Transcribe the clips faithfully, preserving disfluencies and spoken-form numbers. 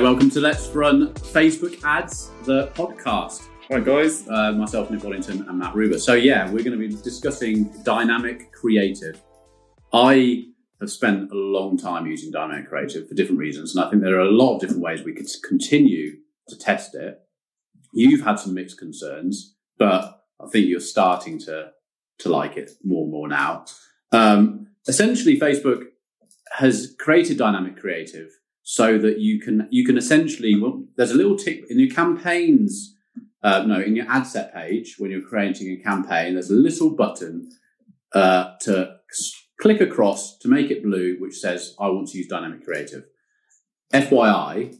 Hi, welcome to Let's Run Facebook Ads, the podcast. Hi guys, uh, myself Nick Wellington and Matt Ruber. So yeah, we're going to be discussing Dynamic Creative. I have spent a long time using Dynamic Creative for different reasons, and I think there are a lot of different ways we could continue to test it. You've had some mixed concerns, but I think you're starting to to like it more and more now. Um, essentially, Facebook has created Dynamic Creative so that you can you can essentially, well, there's a little tick in your campaigns, uh, no, in your ad set page, when you're creating a campaign, there's a little button uh, to click across to make it blue, which says, I want to use Dynamic Creative. F Y I,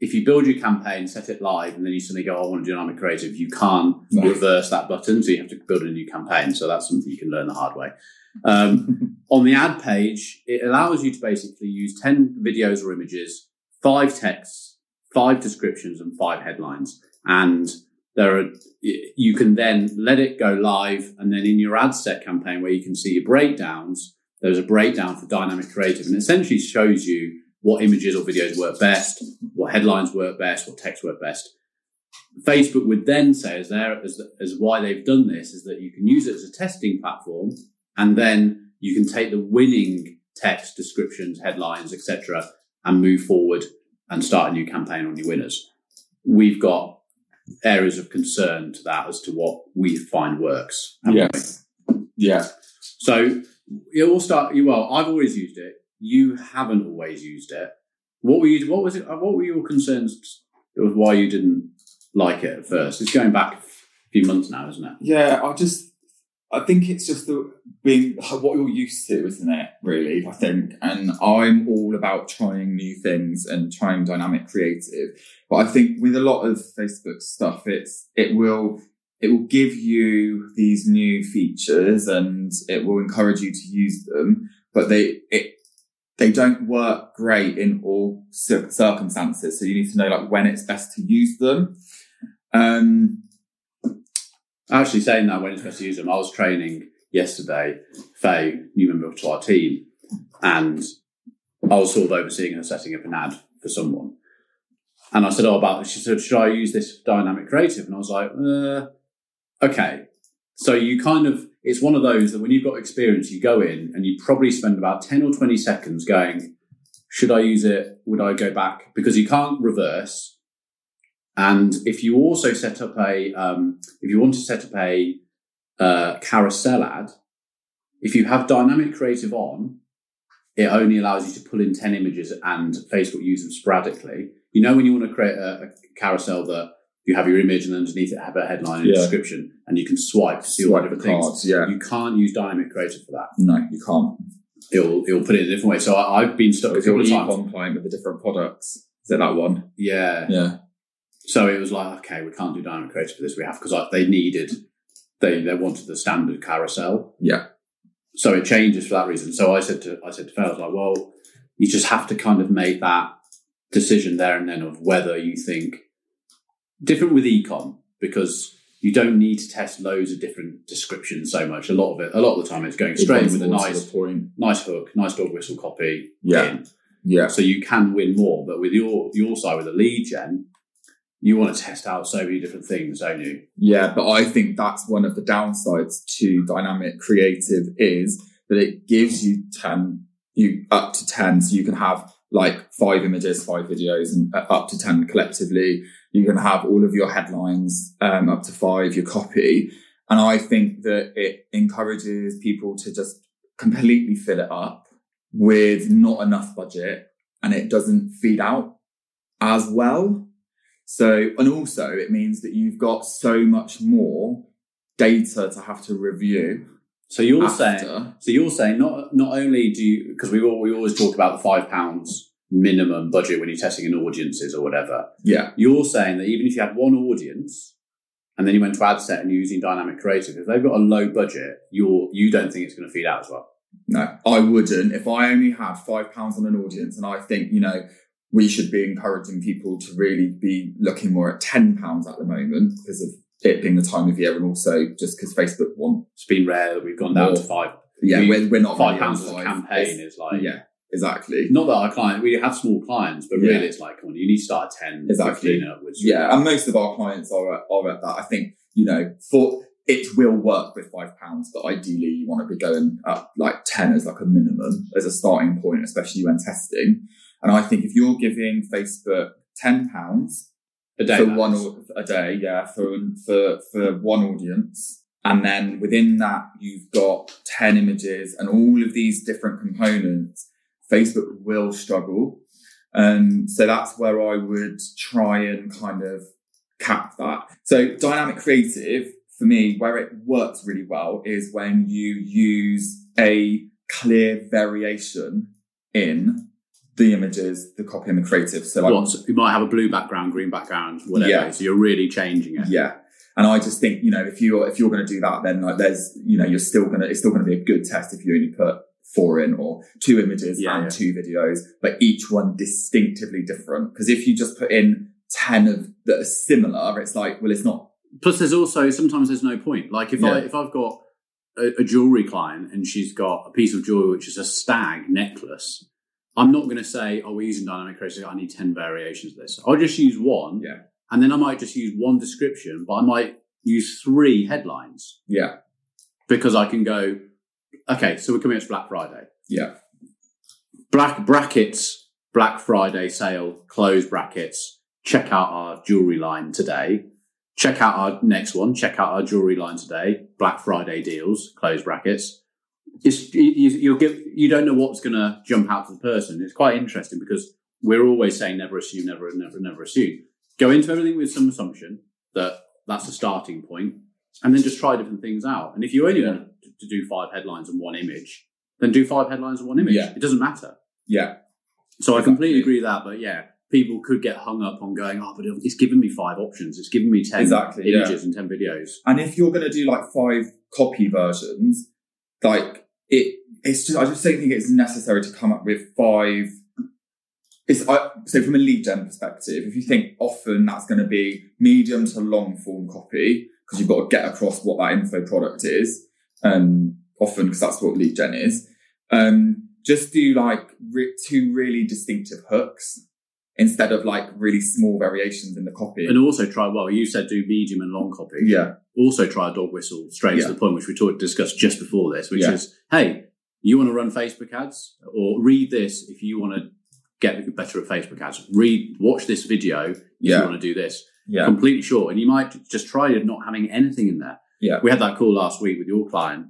if you build your campaign, set it live, and then you suddenly go, oh, I want to do Dynamic Creative, you can't nice. reverse that button, so you have to build a new campaign. So that's something you can learn the hard way. Um, on the ad page, it allows you to basically use ten videos or images, five texts, five descriptions, and five headlines. And there are, you can then let it go live. And then in your ad set campaign where you can see your breakdowns, there's a breakdown for Dynamic Creative, and it essentially shows you what images or videos work best, what headlines work best, what text work best. Facebook would then say, as, there, as, as why they've done this, is that you can use it as a testing platform, and then you can take the winning text, descriptions, headlines, et cetera, and move forward and start a new campaign on your winners. We've got areas of concern to that as to what we find works. Yes. We? Yeah. So it all start. Well, I've always used it. You haven't always used it. What were you? What was it? What were your concerns with why you didn't like it at first? It's going back a few months now, isn't it? Yeah, I just. I think it's just the being what you're used to, isn't it? Really, I think. And I'm all about trying new things and trying Dynamic Creative. But I think with a lot of Facebook stuff, it's it will. It will give you these new features and it will encourage you to use them, but they it, they don't work great in all circumstances. So you need to know like when it's best to use them. Um, Actually saying that, when it's best to use them, I was training yesterday, Faye, new member to our team, and I was sort of overseeing her setting up an ad for someone. And I said, oh, about this. She said, should I use this Dynamic Creative? And I was like, uh... Okay, so you kind of, it's one of those that when you've got experience, you go in and you probably spend about ten or twenty seconds going, should I use it? Would I go back? Because you can't reverse. And if you also set up a, um, if you want to set up a uh, carousel ad, if you have Dynamic Creative on, it only allows you to pull in ten images and Facebook use them sporadically. You know, when you want to create a, a carousel that, you have your image and underneath it have a headline and yeah. description, and you can swipe to see all different things. Yeah. You can't use Dynamic Creative for that. No, you can't. It'll it'll put it in a different way. So I, I've been stuck so a couple of times. Econ client with the different products. Is it that one? Yeah. Yeah. So it was like, okay, we can't do Dynamic Creative for this. We have, because like, they needed, they they wanted the standard carousel. Yeah. So it changes for that reason. So I said to I said to Phil, I was like, well, you just have to kind of make that decision there and then of whether you think. Different with econ, because you don't need to test loads of different descriptions so much. A lot of it, a lot of the time, it's going straight it with a nice, nice hook, nice dog whistle copy. Yeah, in. yeah. So you can win more, but with your your side with a lead gen, you want to test out so many different things, don't you? Yeah, but I think that's one of the downsides to Dynamic Creative is that it gives you ten, you up to ten, so you can have like five images, five videos, and up to ten collectively. You can have all of your headlines, um, up to five, your copy. And I think that it encourages people to just completely fill it up with not enough budget, and it doesn't feed out as well. So, and also it means that you've got so much more data to have to review. So you're after. saying, so you're saying not, not only do you, because we all, we always talk about the five pounds. minimum budget when you're testing in audiences or whatever. Yeah. You're saying that even if you had one audience and then you went to ad set and you're using Dynamic Creative, if they've got a low budget, you're, you don't think it's going to feed out as well? No, I wouldn't. If I only had five pounds on an audience, and I think, you know, we should be encouraging people to really be looking more at ten pounds at the moment because of it being the time of year, and also just because Facebook want. It's been rare that we've gone down to five. Yeah, we, we're, we're not. Five pounds as a campaign is like... Yeah. Exactly. Not that our client, we have small clients, but yeah. really it's like, come on, you need to start at ten, exactly. fifteen upwards. Yeah, really. And most of our clients are at, are at that. I think, you know, for it will work with five pounds, but ideally you want to be going up like ten as like a minimum, as a starting point, especially when testing. And I think if you're giving Facebook ten pounds a day, for one or, a day, yeah, for, for, for one audience, and then within that you've got ten images and all of these different components, Facebook will struggle. Um, so that's where I would try and kind of cap that. So dynamic creative, for me, where it works really well is when you use a clear variation in the images, the copy and the creative. So like, well, so you might have a blue background, green background, whatever. Yeah. So you're really changing it. Yeah. And I just think, you know, if you're, if you're going to do that, then like there's, you know, you're still going to, it's still going to be a good test if you only put four in or two images yeah, and yeah. two videos, but each one distinctively different. Because if you just put in ten of that are similar, it's like, well, it's not. Plus there's also, sometimes there's no point. Like if yeah. I, if I've got a, a jewelry client and she's got a piece of jewelry, which is a stag necklace, I'm not going to say, oh, we're using dynamic creative. I need ten variations of this. I'll just use one. Yeah. And then I might just use one description, but I might use three headlines. Yeah. Because I can go, okay, so we're coming up to Black Friday. Yeah. Black brackets, Black Friday sale, close brackets. Check out our jewelry line today. Check out our next one. Check out our jewelry line today. Black Friday deals, close brackets. It's, you, you'll give, you don't know what's going to jump out to the person. It's quite interesting because we're always saying never assume, never, never, never assume. Go into everything with some assumption that that's a starting point, and then just try different things out. And if you only yeah. want to do five headlines and one image, then do five headlines and one image. Yeah. It doesn't matter. Yeah. So exactly. I completely agree with that. But yeah, people could get hung up on going, oh, but it's given me five options. It's given me ten exactly, images yeah. and ten videos. And if you're going to do like five copy versions, like it, it's just, I just don't think it's necessary to come up with five. It's, I, so from a lead gen perspective, if you think often that's going to be medium to long form copy, because you've got to get across what that info product is, um, often because that's what lead gen is, um, just do like re- two really distinctive hooks instead of like really small variations in the copy. And also try, well, you said do medium and long copy. Yeah. Also try a dog whistle straight yeah. to the point, which we talked discussed just before this, which yeah. is, hey, you want to run Facebook ads or read this if you want to get better at Facebook ads. Read, watch this video if yeah. you want to do this. Yeah. Completely short. And you might just try not having anything in there. Yeah. We had that call last week with your client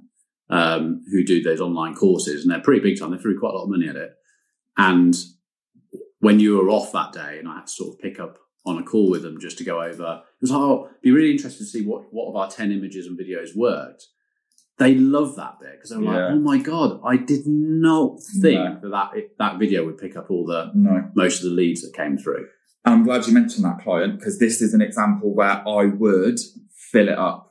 um, who do those online courses, and they're pretty big time. They threw quite a lot of money at it. And when you were off that day, and I had to sort of pick up on a call with them just to go over, it was like, oh, be really interested to see what, what of our ten images and videos worked. They love that bit because they're yeah. like, oh my God, I did not think no. that, that that video would pick up all the, no. most of the leads that came through. I'm glad you mentioned that client, because this is an example where I would fill it up,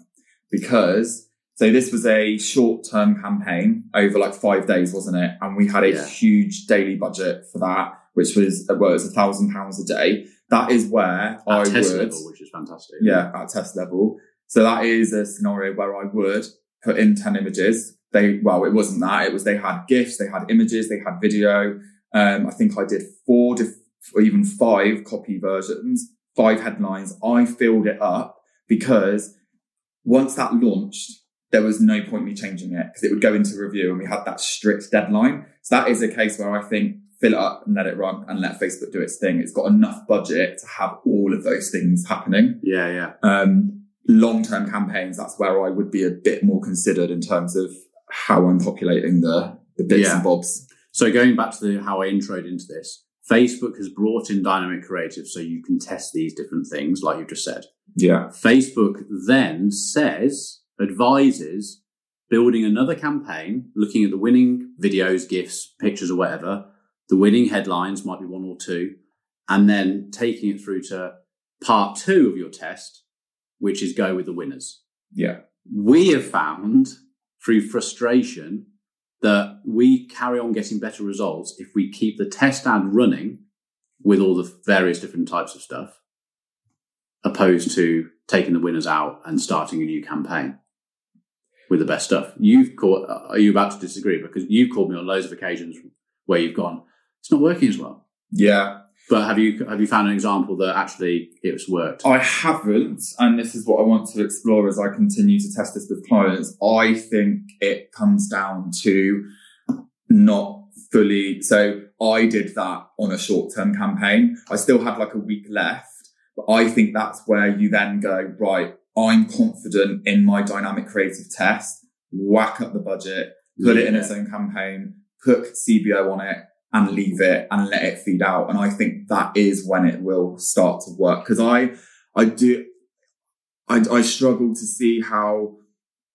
because, so this was a short-term campaign over like five days, wasn't it? And we had a yeah. huge daily budget for that, which was, well, it was a thousand pounds a day. That is where at I would. At test level, which is fantastic. Yeah, at test level. So that is a scenario where I would put in ten images. They, well, it wasn't that. It was, they had GIFs, they had images, they had video. Um, I think I did four diff- or even five copy versions, five headlines. I filled it up because once that launched, there was no point me changing it because it would go into review and we had that strict deadline. So that is a case where I think fill it up and let it run and let Facebook do its thing. It's got enough budget to have all of those things happening. Yeah, yeah. Um, long-term campaigns, that's where I would be a bit more considered in terms of how I'm populating the, the bits yeah. and bobs. So going back to the, how I introed into this, Facebook has brought in dynamic creative so you can test these different things like you just said. Yeah. Facebook then says, advises building another campaign, looking at the winning videos, GIFs, pictures or whatever, the winning headlines might be one or two, and then taking it through to part two of your test, which is go with the winners. Yeah. We have found through frustration that we carry on getting better results if we keep the test ad running with all the various different types of stuff, opposed to taking the winners out and starting a new campaign with the best stuff. You've caught, are you about to disagree? Because you've called me on loads of occasions where you've gone, it's not working as well? Yeah. But have you have you found an example that actually it's worked? I haven't, and this is what I want to explore as I continue to test this with clients. I think it comes down to not fully... So I did that on a short-term campaign. I still had like a week left, but I think that's where you then go, right, I'm confident in my dynamic creative test, whack up the budget, put yeah. it in its own campaign, put C B O on it, and leave it and let it feed out. And I think that is when it will start to work. Because I I do I, I struggle to see how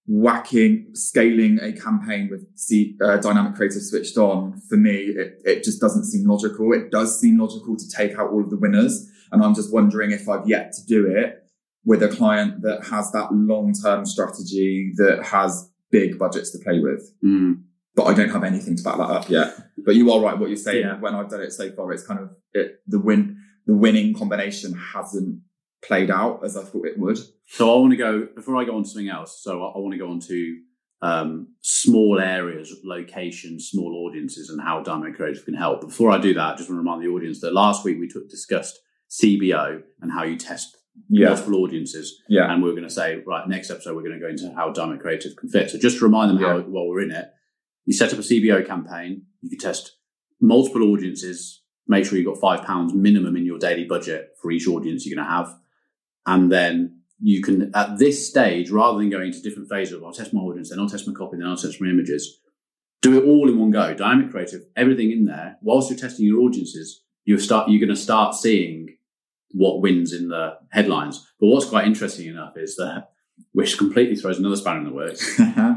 whacking, scaling a campaign with C, uh, Dynamic Creative switched on, for me, it, it just doesn't seem logical. It does seem logical to take out all of the winners. And I'm just wondering if I've yet to do it with a client that has that long-term strategy, that has big budgets to play with. Mm. But I don't have anything to back that up yet. But you are right, what you're saying. Yeah. When I've done it so far, it's kind of it, the win, the winning combination hasn't played out as I thought it would. So I want to go, before I go on to something else, so I, I want to go on to um, small areas, locations, small audiences, and how Diamond Creative can help. But before I do that, I just want to remind the audience that last week we took, discussed C B O and how you test yeah. multiple audiences. Yeah. And we were going to say, right, next episode, we're going to go into how Diamond Creative can fit. So just to remind them yeah. how, while we're in it, you set up a C B O campaign, you can test multiple audiences, make sure you've got five pounds minimum in your daily budget for each audience you're going to have. And then you can, at this stage, rather than going to different phases of I'll test my audience, then I'll test my copy, then I'll test my images, do it all in one go. Dynamic Creative, everything in there. Whilst you're testing your audiences, you start, you're going to start seeing what wins in the headlines. But what's quite interesting enough is that, which completely throws another spanner in the works,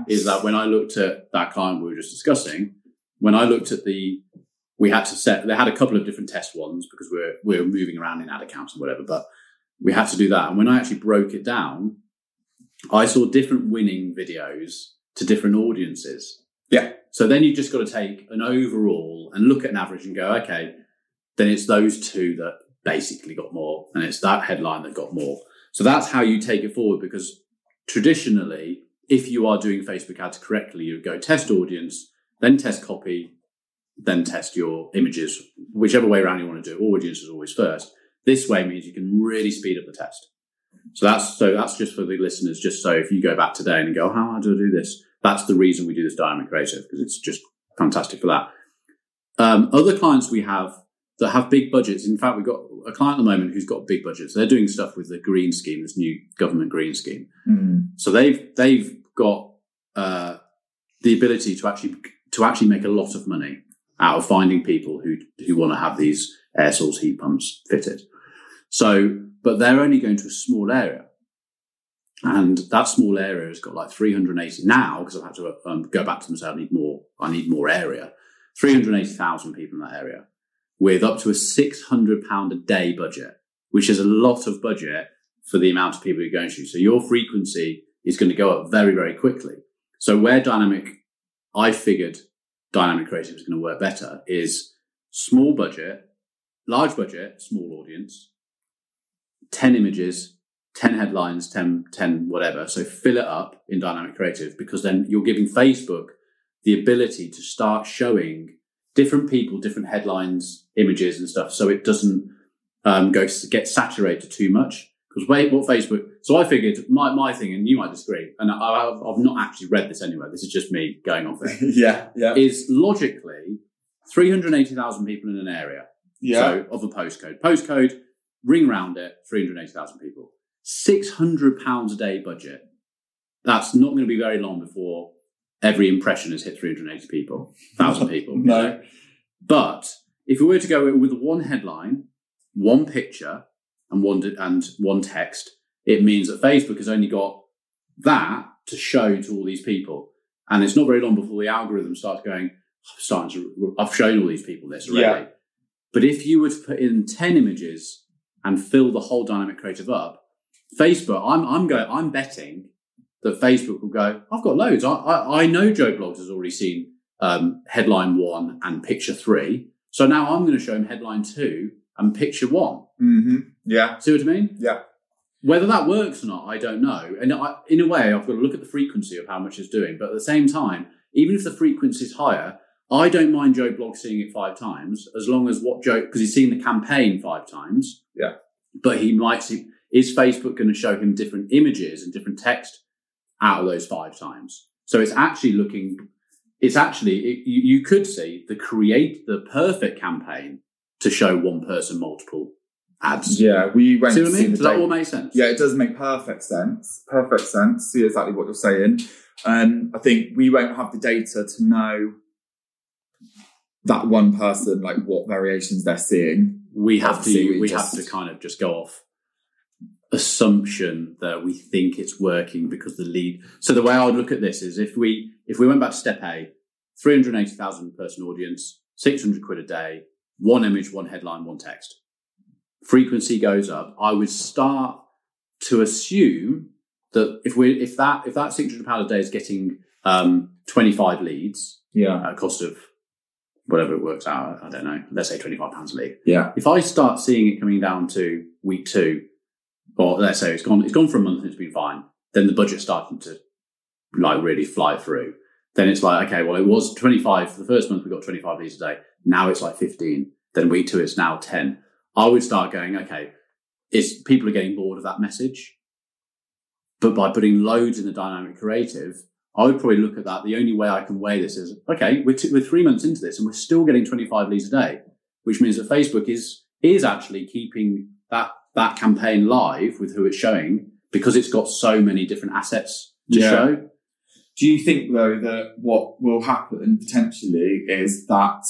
is that when I looked at that client we were just discussing, when I looked at the, we had to set, they had a couple of different test ones because we're, we're moving around in ad accounts and whatever, but we had to do that. And when I actually broke it down, I saw different winning videos to different audiences. Yeah. So then you've just got to take an overall and look at an average and go, okay, then it's those two that basically got more, and it's that headline that got more. So that's how you take it forward, because traditionally, if you are doing Facebook ads correctly, you would go test audience, then test copy, then test your images, whichever way around you want to do it. Audience is always first. This way means you can really speed up the test. So that's so that's just for the listeners, just so if you go back today and go, how do I do this? That's the reason we do this Diamond Creative, because it's just fantastic for that. Um, other clients we have that have big budgets. In fact, we've got a client at the moment who's got big budgets. They're doing stuff with the green scheme, this new government green scheme. Mm. So they've they've got uh, the ability to actually to actually make a lot of money out of finding people who who want to have these air source heat pumps fitted. So, but they're only going to a small area, and that small area has got like three hundred eighty now, because I've had to um, go back to them and say I need more. I need more area. three hundred eighty thousand people in that area, with up to a six hundred pounds a day budget, which is a lot of budget for the amount of people you're going to. So your frequency is going to go up very, very quickly. So where dynamic, I figured Dynamic Creative is going to work better, is small budget, large budget, small audience, ten images, ten headlines, ten, ten whatever. So fill it up in Dynamic Creative, because then you're giving Facebook the ability to start showing different people, different headlines, images and stuff, so it doesn't um, go get saturated too much. Because wait, what Facebook? So I figured my my thing, and you might disagree, and I, I've, I've not actually read this anywhere. This is just me going off it. yeah, yeah. Is logically three hundred eighty thousand people in an area. Yeah. So of a postcode, postcode, ring round it, three hundred eighty thousand people, six hundred pounds a day budget. That's not going to be very long before every impression has hit three hundred eighty people, one thousand people. No. You know? But if we were to go with one headline, one picture, and one and one text, it means that Facebook has only got that to show to all these people. And it's not very long before the algorithm starts going, I'm starting to, I've shown all these people this already. Yeah. But if you were to put in ten images and fill the whole Dynamic Creative up, Facebook, I'm I'm going, I'm betting that Facebook will go, I've got loads. I, I, I know Joe Bloggs has already seen um, headline one and picture three. So now I'm going to show him headline two and picture one. Mm-hmm. Yeah. See what I mean? Yeah. Whether that works or not, I don't know. And I, in a way, I've got to look at the frequency of how much it's doing. But at the same time, even if the frequency is higher, I don't mind Joe Bloggs seeing it five times, as long as what Joe, because he's seen the campaign five times. Yeah. But he might see, is Facebook going to show him different images and different text out of those five times? So it's actually looking, it's actually, it, you, you could see the create the perfect campaign to show one person multiple ads. Yeah, we went see what to I mean? see the Does that date. all make sense? Yeah, it does make perfect sense. Perfect sense. See exactly what you're saying. Um, I think we won't have the data to know that one person, like what variations they're seeing. We have Obviously, to we, we just... have to kind of just go off assumption that we think it's working because the lead. So the way I would look at this is if we if we went back to step A, three hundred eighty thousand person audience, six hundred quid a day, one image, one headline, one text. Frequency goes up. I would start to assume that if we if that if that six hundred pounds a day is getting um, twenty-five leads, yeah, at a cost of whatever it works out, I don't know. Let's say twenty-five pounds a lead. Yeah. If I start seeing it coming down to week two, or let's say it's gone, it's gone for a month and it's been fine, then the budget's starting to like really fly through. Then it's like, okay, well, it was twenty-five for the first month. We got twenty-five leads a day. Now it's like fifteen. Then week two, it's now ten. I would start going, okay, it's people are getting bored of that message. But by putting loads in the dynamic creative, I would probably look at that. The only way I can weigh this is, okay, we're, two, we're three months into this and we're still getting twenty-five leads a day, which means that Facebook is is actually keeping that that campaign live with who it's showing because it's got so many different assets to yeah. show. Do you think, though, that what will happen potentially is that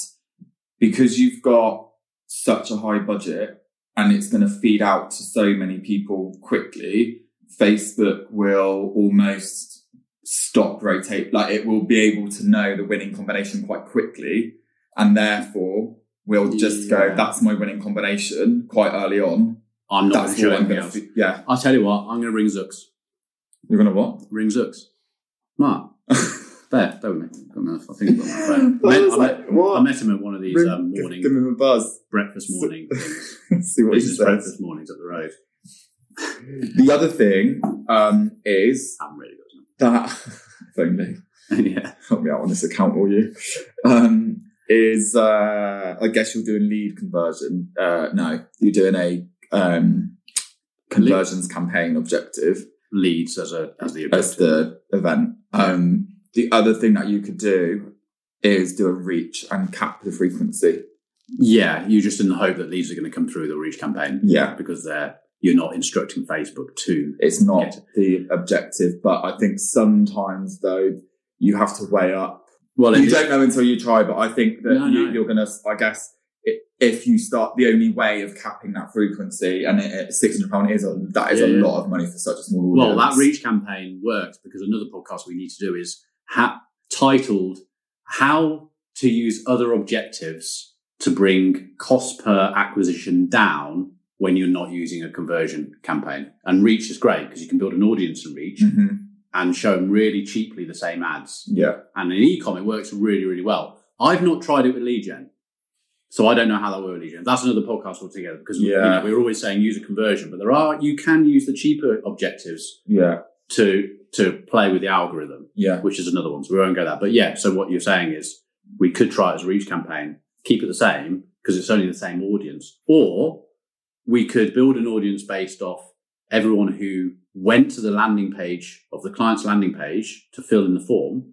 because you've got such a high budget and it's going to feed out to so many people quickly, Facebook will almost... stop rotate like it will be able to know the winning combination quite quickly, and therefore we'll just yeah. go, that's my winning combination quite early on. I'm not that's sure I'm gonna f- yeah I'll tell you what, I'm gonna ring Zooks. You're gonna what? Ring Zooks. Mark. there there with me. I think I've got my friend. I, met, I, like, met, I met him at one of these ring, um, morning give him a buzz. breakfast morning things. See what he says. Breakfast mornings at the road. The other thing um is I'm really good. That, if only, yeah. help me out on this account, will you? Um, is, uh, I guess you're doing lead conversion. Uh, no, you're doing a um, conversions lead. campaign objective. Leads as a as the objective. As the event. Um, the other thing that you could do is do a reach and cap the frequency. Yeah, you're just in the hope that leads are going to come through the reach campaign. Yeah. Because they're... You're not instructing Facebook to. It's not the objective, but I think sometimes though you have to weigh up. Well, you don't know until you try, but I think that no, you, no. you're going to. I guess it, if you start, the only way of capping that frequency, and it, it, six hundred pounds is a that is yeah, a yeah. lot of money for such a small audience. Well, that reach campaign works because another podcast we need to do is ha- titled "How to Use Other Objectives to Bring Cost Per Acquisition Down." When you're not using a conversion campaign. And reach is great because you can build an audience and reach mm-hmm. and show them really cheaply the same ads. Yeah. And in e-com, it works really, really well. I've not tried it with lead gen. So I don't know how that works with lead gen. That's another podcast altogether because yeah. you know, we're always saying use a conversion, but there are, you can use the cheaper objectives yeah. to, to play with the algorithm, yeah. which is another one. So we won't go that. But yeah, so what you're saying is we could try it as a reach campaign, keep it the same because it's only the same audience, or we could build an audience based off everyone who went to the landing page of the client's landing page to fill in the form,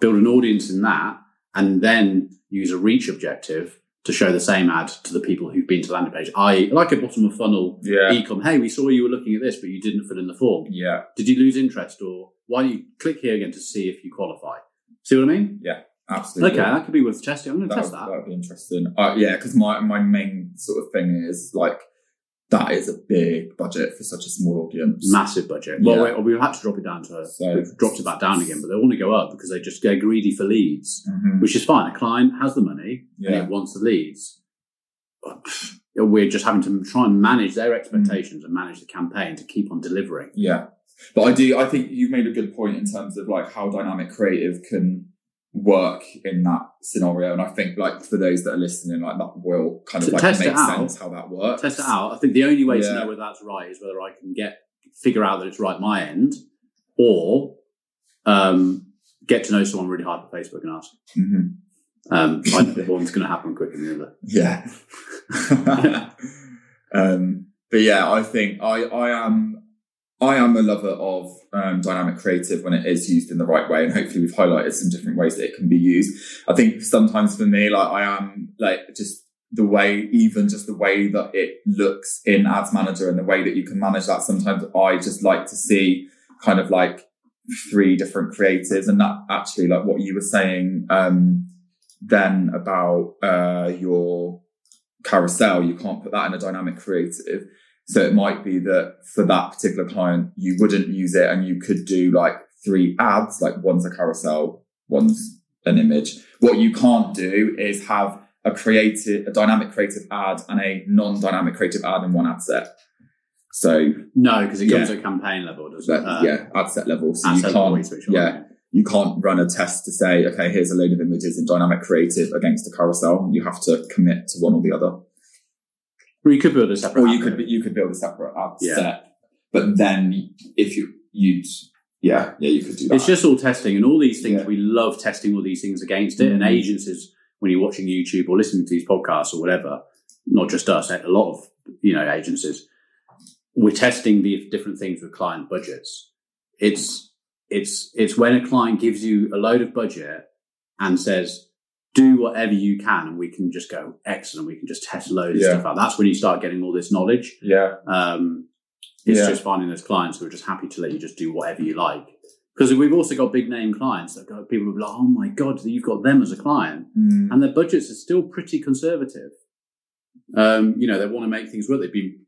build an audience in that, and then use a reach objective to show the same ad to the people who've been to the landing page, that is like a bottom of funnel yeah. e-com. Hey, we saw you were looking at this, but you didn't fill in the form. Yeah. Did you lose interest? Or why don't you click here again to see if you qualify? See what I mean? Yeah. Absolutely. Okay, that could be worth testing. I'm going to that test would, that. That would be interesting. Uh, yeah, because my, my main sort of thing is, like, that is a big budget for such a small audience. Massive budget. Yeah. Well, wait, we've had to drop it down to, so, we've dropped it back down again, but they want to go up because they just get greedy for leads, mm-hmm. which is fine. A client has the money yeah. and it wants the leads. We're just having to try and manage their expectations mm-hmm. and manage the campaign to keep on delivering. Yeah. But I do, I think you've made a good point in terms of, like, how dynamic creative can... work in that scenario, and I think, like, for those that are listening, like, that will kind of, like, make sense how that works. Test it out. I think the only way yeah. to know whether that's right is whether I can get figure out that it's right my end, or um get to know someone really hard on Facebook and ask. Mm-hmm. Um, I think one's going to happen quicker than the other. Yeah. um, but yeah, I think I, I am I am a lover of um, dynamic creative when it is used in the right way, and hopefully we've highlighted some different ways that it can be used. I think sometimes for me, like I am like just the way, even just the way that it looks in Ads Manager and the way that you can manage that. Sometimes I just like to see kind of like three different creatives, and that actually, like what you were saying um, then about uh, your carousel, you can't put that in a dynamic creative. So it might be that for that particular client, you wouldn't use it, and you could do like three ads, like one's a carousel, one's an image. What you can't do is have a creative, a dynamic creative ad and a non-dynamic creative ad in one ad set. So no, because it comes yeah. to a campaign level, doesn't it? Uh, yeah, ad set level. So you can't, yeah, you can't run a test to say, okay, here's a load of images in dynamic creative against a carousel. You have to commit to one or the other. Or you could build a separate, or you could you could build a separate ad yeah. set, but then if you you'd yeah yeah you could do that. It's just all testing, and all these things. Yeah. We love testing all these things against it, mm-hmm. and agencies, when you're watching YouTube or listening to these podcasts or whatever, not just us, a lot of you know agencies, we're testing the different things with client budgets. It's it's it's when a client gives you a load of budget and says, do whatever you can, and we can just go, excellent, we can just test loads yeah. of stuff out. That's when you start getting all this knowledge. Yeah. Um, it's yeah. just finding those clients who are just happy to let you just do whatever you like. Because we've also got big name clients that got people who are like, oh my God, you've got them as a client. Mm. And their budgets are still pretty conservative. Um, you know, they want to make things work. They've been,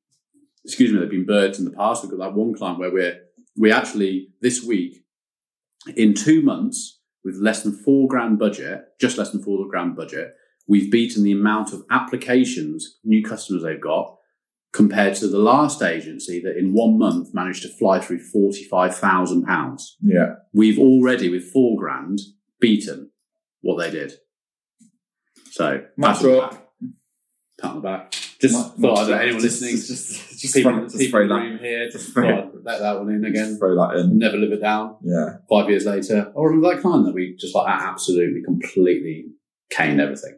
excuse me, they've been birds in the past. We've got that one client where we're, we actually, this week, in two months, with less than four grand budget, just less than four grand budget, we've beaten the amount of applications, new customers they've got, compared to the last agency that in one month managed to fly through forty-five thousand pounds. Yeah. We've already, with four grand, beaten what they did. So, pat on the back. Pat on the back. Just much, thought, much I don't know, anyone just, listening, just, just people, just people in the room here, just throw, thought I'd let that one in again. Just throw that in. Never live it down. Yeah. Five years later, I remember that client that we just like absolutely, completely caned everything.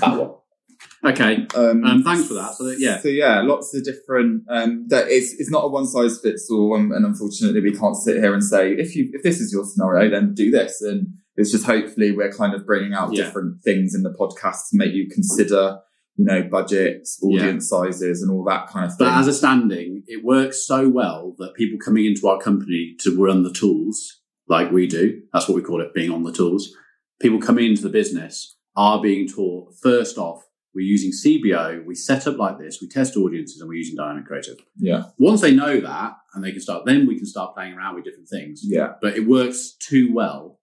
That one. Okay. Um, um, thanks for that. So that, yeah. So yeah, lots of different, um, that is, it's not a one size fits all. And, and unfortunately we can't sit here and say, if you, if this is your scenario, then do this. And it's just hopefully we're kind of bringing out yeah. different things in the podcast to make you consider, you know, budgets, audience yeah. sizes, and all that kind of thing. But as a standing, it works so well that people coming into our company to run the tools, like we do, that's what we call it, being on the tools. People coming into the business are being taught, first off, we're using C B O, we set up like this, we test audiences, and we're using dynamic creative. Yeah. Once they know that, and they can start, then we can start playing around with different things. Yeah. But it works too well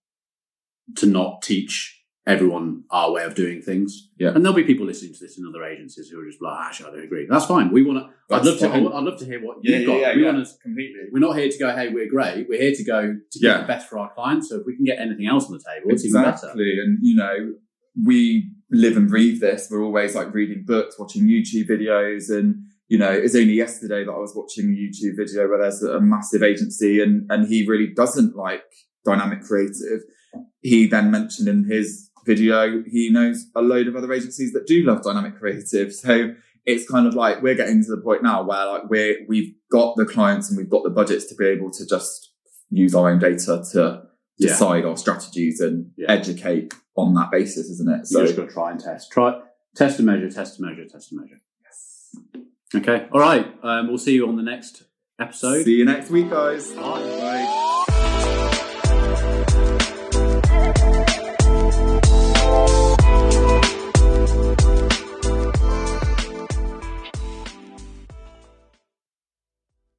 to not teach everyone our way of doing things. Yeah. And there'll be people listening to this in other agencies who are just like, actually, I don't agree. That's fine. We want to, I'd love fine. to, I'd love to hear what you've yeah, got. Yeah, yeah, we yeah. want to completely, we're not here to go, hey, we're great. We're here to go to get yeah. the best for our clients. So if we can get anything else on the table, it's exactly. even better. Exactly. And you know, we live and breathe this. We're always like reading books, watching YouTube videos. And, you know, it's only yesterday that I was watching a YouTube video where there's a massive agency and, and he really doesn't like dynamic creative. He then mentioned in his video, he knows a load of other agencies that do love dynamic creative. So it's kind of like we're getting to the point now where like we're, we've got the clients and we've got the budgets to be able to just use our own data to yeah. decide our strategies and yeah. educate on that basis, isn't it? So you just got to try and test, try test and measure, test and measure, test and measure. Yes. Okay. All right. Um, we'll see you on the next episode. See you next week, guys. Bye. Bye.